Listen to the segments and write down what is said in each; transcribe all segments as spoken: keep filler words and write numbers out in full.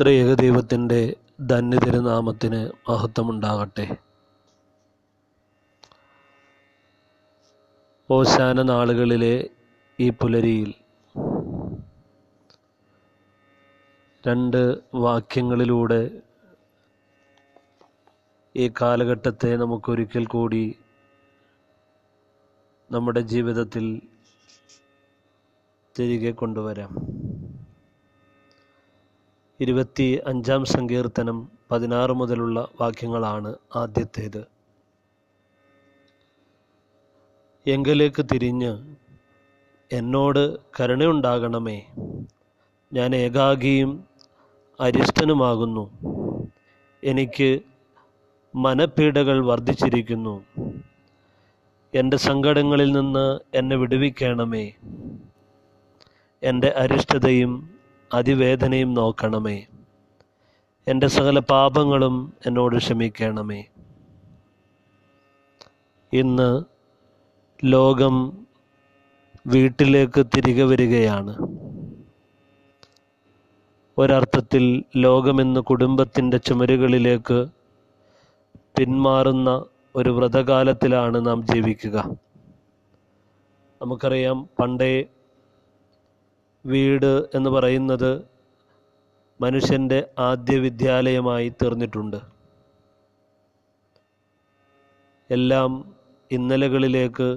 ത്രിയേകദൈവത്തിൻ്റെ ധന്യതിരുനാമത്തിന് മഹത്വമുണ്ടാകട്ടെ. ഓശാന നാളുകളിലെ ഈ പുലരിയിൽ രണ്ട് വാക്യങ്ങളിലൂടെ ഈ കാലഘട്ടത്തെ നമുക്കൊരിക്കൽ കൂടി നമ്മുടെ ജീവിതത്തിൽ തിരികെ കൊണ്ടുവരാം. ഇരുപത്തി അഞ്ചാം സങ്കീർത്തനം പതിനാറ് മുതലുള്ള വാക്യങ്ങളാണ് ആദ്യത്തേത്. എങ്കിലേക്ക് തിരിഞ്ഞ് എന്നോട് കരുണയുണ്ടാകണമേ, ഞാൻ ഏകാഗിയും അരിഷ്ടനുമാകുന്നു, എനിക്ക് മനപീഡകൾ വർദ്ധിച്ചിരിക്കുന്നു, എൻ്റെ സങ്കടങ്ങളിൽ നിന്ന് എന്നെ വിടുവിക്കണമേ, എൻ്റെ അരിഷ്ടതയും അതിവേദനയും നോക്കണമേ, എൻ്റെ സകല പാപങ്ങളും എന്നോട് ക്ഷമിക്കണമേ. ഇന്ന് ലോകം വീട്ടിലേക്ക് തിരികെ വരികയാണ്. ഒരർത്ഥത്തിൽ ലോകമെന്ന് കുടുംബത്തിൻ്റെ ചുമരുകളിലേക്ക് പിന്മാറുന്ന ഒരു വ്രതകാലത്തിലാണ് നാം ജീവിക്കുക. നമുക്കറിയാം, പണ്ടേ വീട് എന്ന് പറയുന്നത് മനുഷ്യൻ്റെ ആദ്യ വിദ്യാലയമായി തീർന്നിട്ടുണ്ട്. എല്ലാം ഇന്നലകളിലേക്ക്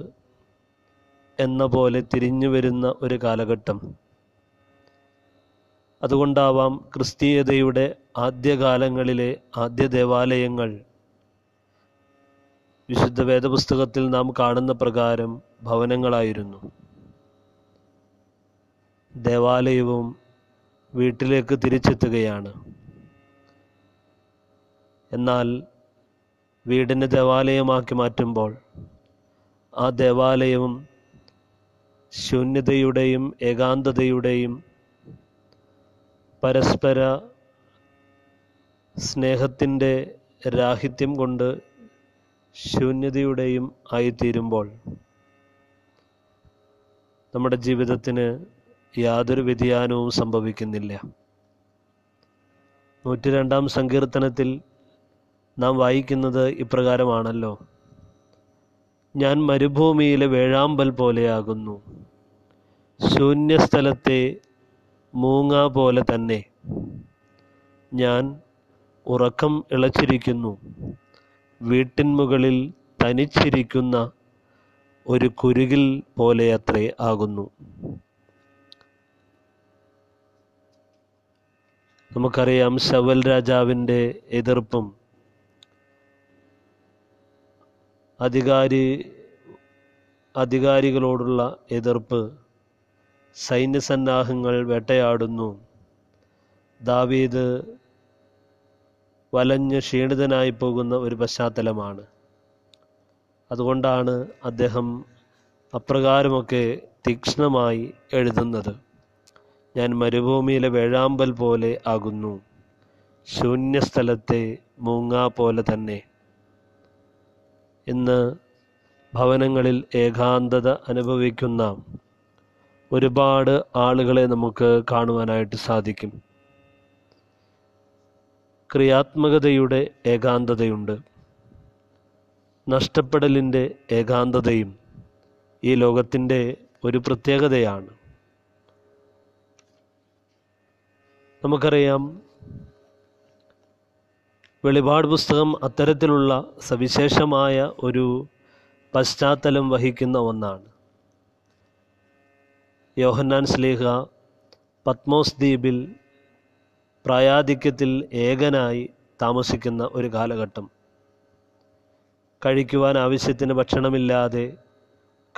എന്ന പോലെ തിരിഞ്ഞു വരുന്ന ഒരു കാലഘട്ടം. അതുകൊണ്ടാവാം ക്രിസ്തീയതയുടെ ആദ്യകാലങ്ങളിലെ ആദ്യ ദേവാലയങ്ങൾ വിശുദ്ധ വേദപുസ്തകത്തിൽ നാം കാണുന്ന പ്രകാരം ഭവനങ്ങളായിരുന്നു. ദേവാലയവും വീട്ടിലേക്ക് തിരിച്ചെത്തുകയാണ്. എന്നാൽ വീടിനെ ദേവാലയമാക്കി മാറ്റുമ്പോൾ ആ ദേവാലയവും ശൂന്യതയുടെയും ഏകാന്തതയുടെയും പരസ്പര സ്നേഹത്തിൻ്റെ രാഹിത്യം കൊണ്ട് ശൂന്യതയുടെയും ആയിത്തീരുമ്പോൾ നമ്മുടെ ജീവിതത്തിന് യാതൊരു വ്യതിയാനവും സംഭവിക്കുന്നില്ല. നൂറ്റി രണ്ടാം സങ്കീർത്തനത്തിൽ നാം വായിക്കുന്നത് ഇപ്രകാരമാണല്ലോ: ഞാൻ മരുഭൂമിയിലെ വേഴാമ്പൽ പോലെയാകുന്നു, ശൂന്യസ്ഥലത്തെ മൂങ്ങ പോലെ തന്നെ, ഞാൻ ഉറക്കം ഇളച്ചിരിക്കുന്നു, വീട്ടിൻ മുകളിൽ തനിച്ചിരിക്കുന്ന ഒരു കുരുകിൽ പോലെയത്രേ ആകുന്നു. നമുക്കറിയാം, ശവൽ രാജാവിൻ്റെ എതിർപ്പും അധികാരി അധികാരികളോടുള്ള എതിർപ്പ്, സൈന്യസന്നാഹങ്ങൾ വേട്ടയാടുന്നു, ദാവീദ് വലഞ്ഞ് ക്ഷീണിതനായി പോകുന്ന ഒരു പശ്ചാത്തലമാണ്. അതുകൊണ്ടാണ് അദ്ദേഹം അപ്രകാരമൊക്കെ തീക്ഷ്ണമായി എഴുതുന്നത്: ഞാൻ മരുഭൂമിയിലെ വേഴാമ്പൽ പോലെ ആകുന്നു, ശൂന്യസ്ഥലത്തെ മൂങ്ങ പോലെ തന്നെ. ഇന്ന് ഭവനങ്ങളിൽ ഏകാന്തത അനുഭവിക്കുന്ന ഒരുപാട് ആളുകളെ നമുക്ക് കാണുവാനായിട്ട് സാധിക്കും. ക്രിയാത്മകതയുടെ ഏകാന്തതയുണ്ട്, നഷ്ടപ്പെടലിൻ്റെ ഏകാന്തതയും ഈ ലോകത്തിൻ്റെ ഒരു പ്രത്യേകതയാണ്. നമുക്കറിയാം, വെളിപാട് പുസ്തകം അത്തരത്തിലുള്ള സവിശേഷമായ ഒരു പശ്ചാത്തലം വഹിക്കുന്ന ഒന്നാണ്. യോഹന്നാൻ ശ്ലീഹ പത്മോസ് ദ്വീപിൽ പ്രായാധിക്യത്തിൽ ഏകനായി താമസിക്കുന്ന ഒരു കാലഘട്ടം, കഴിക്കുവാൻ ആവശ്യത്തിന് ഭക്ഷണമില്ലാതെ,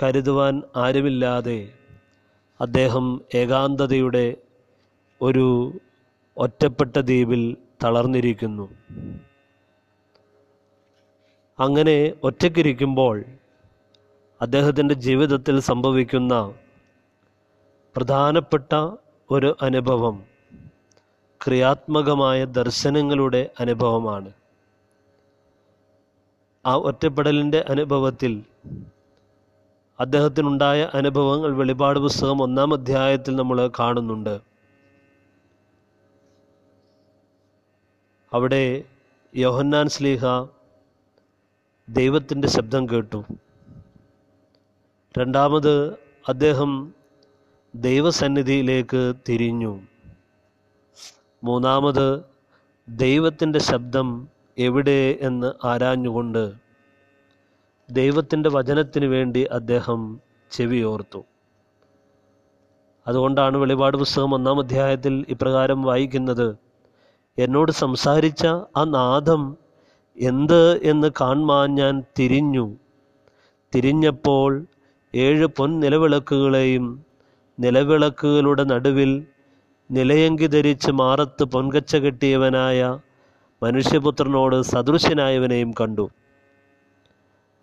കരുതുവാൻ ആരുമില്ലാതെ, അദ്ദേഹം ഏകാന്തതയുടെ ഒരു ഒറ്റപ്പെട്ട ദ്വീപിൽ തളർന്നിരിക്കുന്നു. അങ്ങനെ ഒറ്റയ്ക്കിരിക്കുമ്പോൾ അദ്ദേഹത്തിൻ്റെ ജീവിതത്തിൽ സംഭവിക്കുന്ന പ്രധാനപ്പെട്ട ഒരു അനുഭവം ക്രിയാത്മകമായ ദർശനങ്ങളുടെ അനുഭവമാണ്. ആ ഒറ്റപ്പെടലിൻ്റെ അനുഭവത്തിൽ അദ്ദേഹത്തിനുണ്ടായ അനുഭവങ്ങൾ വെളിപാട് പുസ്തകം ഒന്നാം അധ്യായത്തിൽ നമ്മൾ കാണുന്നുണ്ട്. അവിടെ യോഹന്നാൻ ശ്ലീഹ ദൈവത്തിൻ്റെ ശബ്ദം കേട്ടു. രണ്ടാമത് അദ്ദേഹം ദൈവസന്നിധിയിലേക്ക് തിരിഞ്ഞു. മൂന്നാമത് ദൈവത്തിൻ്റെ ശബ്ദം എവിടെ എന്ന് ആരാഞ്ഞുകൊണ്ട് ദൈവത്തിൻ്റെ വചനത്തിന് വേണ്ടി അദ്ദേഹം ചെവിയോർത്തു. അതുകൊണ്ടാണ് വെളിപാട് പുസ്തകം ഒന്നാം അധ്യായത്തിൽ ഇപ്രകാരം വായിക്കുന്നത്: എന്നോട് സംസാരിച്ച ആ നാദം എന്ത് എന്ന് കാണാൻ ഞാൻ തിരിഞ്ഞു. തിരിഞ്ഞപ്പോൾ ഏഴ് പൊൻ നിലവിളക്കുകളെയും നിലവിളക്കുകളുടെ നടുവിൽ നിലയങ്കി ധരിച്ച് മാറത്ത് പൊൻകച്ച കെട്ടിയവനായ മനുഷ്യപുത്രനോട് സദൃശ്യനായവനെയും കണ്ടു.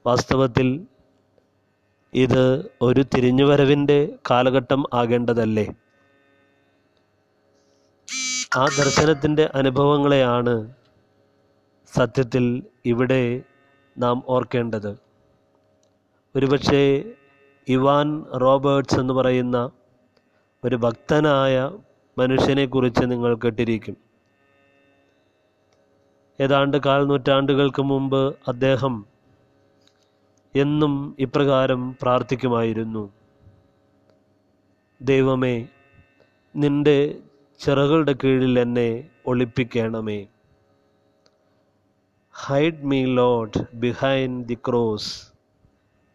വാസ്തവത്തിൽ ഇത് ഒരു തിരിഞ്ഞുവരവിൻ്റെ കാലഘട്ടം ആകേണ്ടതല്ലേ? ആ ദർശനത്തിൻ്റെ അനുഭവങ്ങളെയാണ് സത്യത്തിൽ ഇവിടെ നാം ഓർക്കേണ്ടത്. ഒരുപക്ഷെ ഇവാൻ റോബേർട്ട്സ് എന്ന് പറയുന്ന ഒരു ഭക്തനായ മനുഷ്യനെക്കുറിച്ച് നിങ്ങൾ കേട്ടിരിക്കും. ഏതാണ്ട് കാൽ നൂറ്റാണ്ടുകൾക്ക് മുമ്പ് അദ്ദേഹം എന്നും ഇപ്രകാരം പ്രാർത്ഥിക്കുമായിരുന്നു: ദൈവമേ, നിൻ്റെ ചിറകളുടെ കീഴിൽ എന്നെ ഒളിപ്പിക്കണമേ. Hide me Lord behind the cross.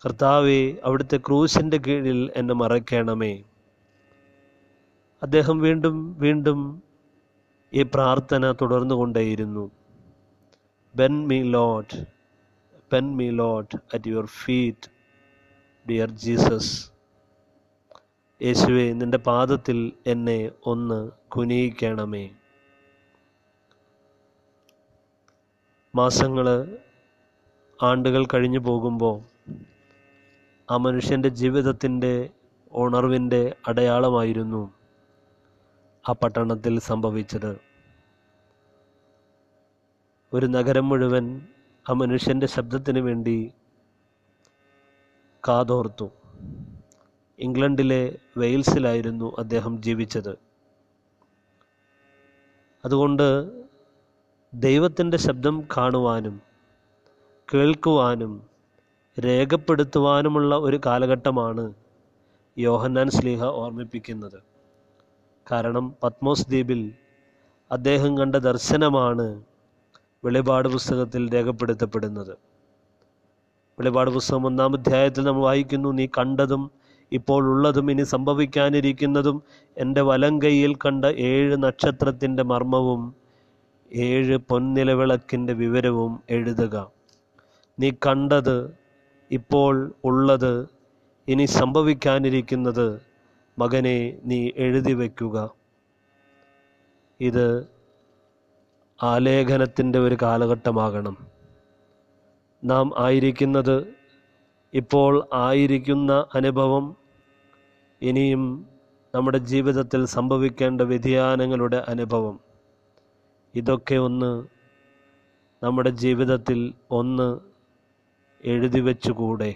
കർത്താവേ, അവിടുത്തെ ക്രൂസിൻ്റെ കീഴിൽ എന്നെ മറയ്ക്കണമേ. അദ്ദേഹം വീണ്ടും വീണ്ടും ഈ പ്രാർത്ഥന തുടർന്നു കൊണ്ടേയിരുന്നു. Bend me Lord, bend me Lord at your feet dear Jesus. യേശുവേ, നിൻ്റെ പാദത്തിൽ എന്നെ ഒന്ന് കുനിയിക്കണമേ. മാസങ്ങൾ ആണ്ടുകൾ കഴിഞ്ഞു പോകുമ്പോൾ ആ മനുഷ്യൻ്റെ ജീവിതത്തിൻ്റെ ഉണർവിൻ്റെ അടയാളമായിരുന്നു ആ പട്ടണത്തിൽ സംഭവിച്ചത്. ഒരു നഗരം മുഴുവൻ ആ മനുഷ്യൻ്റെ ശബ്ദത്തിന് വേണ്ടി കാതോർത്തു. ഇംഗ്ലണ്ടിലെ വെയിൽസിലായിരുന്നു അദ്ദേഹം ജീവിച്ചത്. അതുകൊണ്ട് ദൈവത്തിൻ്റെ ശബ്ദം കാണുവാനും കേൾക്കുവാനും രേഖപ്പെടുത്തുവാനുമുള്ള ഒരു കാലഘട്ടമാണ് യോഹന്നാൻ ശ്ലീഹ ഓർമ്മിപ്പിക്കുന്നത്. കാരണം പത്മോസ് ദ്വീപിൽ അദ്ദേഹം കണ്ട ദർശനമാണ് വെളിപാട് പുസ്തകത്തിൽ രേഖപ്പെടുത്തപ്പെടുന്നത്. വെളിപാട് പുസ്തകം ഒന്നാം അധ്യായത്തിൽ നമ്മൾ വായിക്കുന്നു: നീ കണ്ടതും ഇപ്പോൾ ഉള്ളതും ഇനി സംഭവിക്കാനിരിക്കുന്നതും എൻ്റെ വലം കൈയിൽ കണ്ട ഏഴ് നക്ഷത്രത്തിൻ്റെ മർമ്മവും ഏഴ് പൊന്നിലവിളക്കിൻ്റെ വിവരവും എഴുതുക. നീ കണ്ടത്, ഇപ്പോൾ ഉള്ളത്, ഇനി സംഭവിക്കാനിരിക്കുന്നത്, മകനെ, നീ എഴുതി വയ്ക്കുക. ഇത് ആലേഖനത്തിൻ്റെ ഒരു കാലഘട്ടമാകണം. നാം ആയിരിക്കുന്നത്, ഇപ്പോൾ ആയിരിക്കുന്ന അനുഭവം, ഇനിയും നമ്മുടെ ജീവിതത്തിൽ സംഭവിക്കേണ്ട വ്യതിയാനങ്ങളുടെ അനുഭവം, ഇതൊക്കെ ഒന്ന് നമ്മുടെ ജീവിതത്തിൽ ഒന്ന് എഴുതി വച്ചുകൂടെ?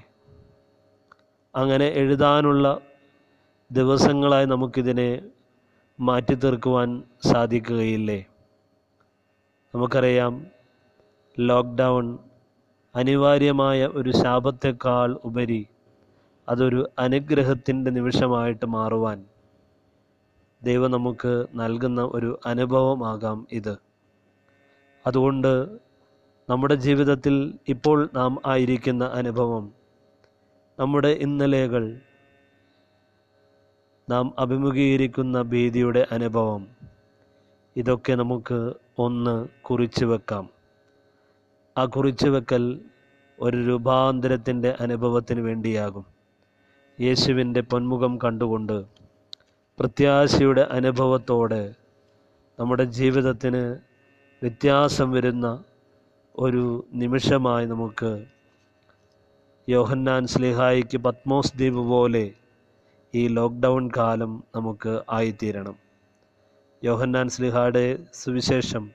അങ്ങനെ എഴുതാനുള്ള ദിവസങ്ങളായി നമുക്കിതിനെ മാറ്റി തീർക്കുവാൻ സാധിക്കുകയില്ലേ? നമുക്കറിയാം, ലോക്ക്ഡൗൺ അനിവാര്യമായ ഒരു ശാപത്തേക്കാൾ ഉപരി അതൊരു അനുഗ്രഹത്തിൻ്റെ നിമിഷമായിട്ട് മാറുവാൻ ദൈവം നമുക്ക് നൽകുന്ന ഒരു അനുഭവമാകാം ഇത്. അതുകൊണ്ട് നമ്മുടെ ജീവിതത്തിൽ ഇപ്പോൾ നാം ആയിരിക്കുന്ന അനുഭവം, നമ്മുടെ ഇന്നലെകൾ, നാം അഭിമുഖീകരിക്കുന്ന ഭീതിയുടെ അനുഭവം, ഇതൊക്കെ നമുക്ക് ഒന്ന് കുറിച്ചു വെക്കാം. ആ കുറിച്ചു വെക്കൽ ഒരു രൂപാന്തരത്തിൻ്റെ അനുഭവത്തിന് വേണ്ടിയാകും. യേശുവിൻ്റെ പൊന്മുഖം കണ്ടുകൊണ്ട് പ്രത്യാശയുടെ അനുഭവത്തോടെ നമ്മുടെ ജീവിതത്തിന് വ്യത്യാസം വരുന്ന ഒരു നിമിഷമായി നമുക്ക് യോഹന്നാൻ ശ്ലീഹായിക്ക് പത്മോസ് ദ്വീപ് പോലെ ഈ ലോക്ക്ഡൗൺ കാലം നമുക്ക് ആയിത്തീരണം. യോഹന്നാൻ ശ്ലീഹായുടെ സുവിശേഷം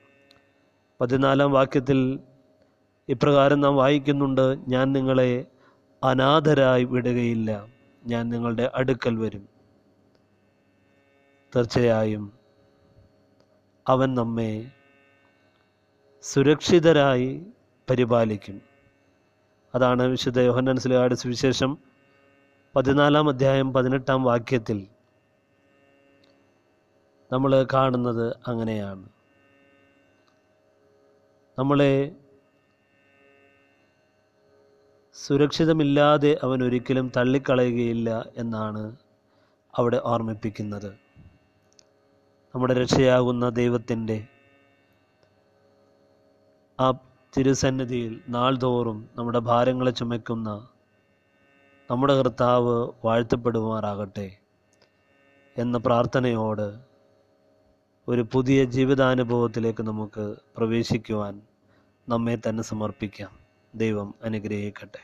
പതിനാലാം വാക്യത്തിൽ ഇപ്രകാരം നാം വായിക്കുന്നുണ്ട്: ഞാൻ നിങ്ങളെ അനാഥരായി വിടുകയില്ല, ഞാൻ നിങ്ങളുടെ അടുക്കൽ വരും. തീർച്ചയായും അവൻ നമ്മെ സുരക്ഷിതരായി പരിപാലിക്കും. അതാണ് വിശുദ്ധ യോഹന്നാൻ സ്ലീഹായുടെ സുവിശേഷം പതിനാലാം അധ്യായം പതിനെട്ടാം വാക്യത്തിൽ നമ്മൾ കാണുന്നത് അങ്ങനെയാണ്. നമ്മളെ സുരക്ഷിതമില്ലാതെ അവൻ ഒരിക്കലും തള്ളിക്കളയുകയില്ല എന്നാണ് അവിടെ ഓർമ്മിപ്പിക്കുന്നത്. നമ്മുടെ രക്ഷയാകുന്ന ദൈവത്തിൻ്റെ ആ തിരുസന്നിധിയിൽ നാൾതോറും നമ്മുടെ ഭാരങ്ങളെ ചുമയ്ക്കുന്ന നമ്മുടെ കർത്താവ് വാഴ്ത്തപ്പെടുമാറാകട്ടെ എന്ന പ്രാർത്ഥനയോട് ഒരു പുതിയ ജീവിതാനുഭവത്തിലേക്ക് നമുക്ക് പ്രവേശിക്കുവാൻ നമ്മെ തന്നെ സമർപ്പിക്കാം. ദൈവം അനുഗ്രഹിക്കട്ടെ.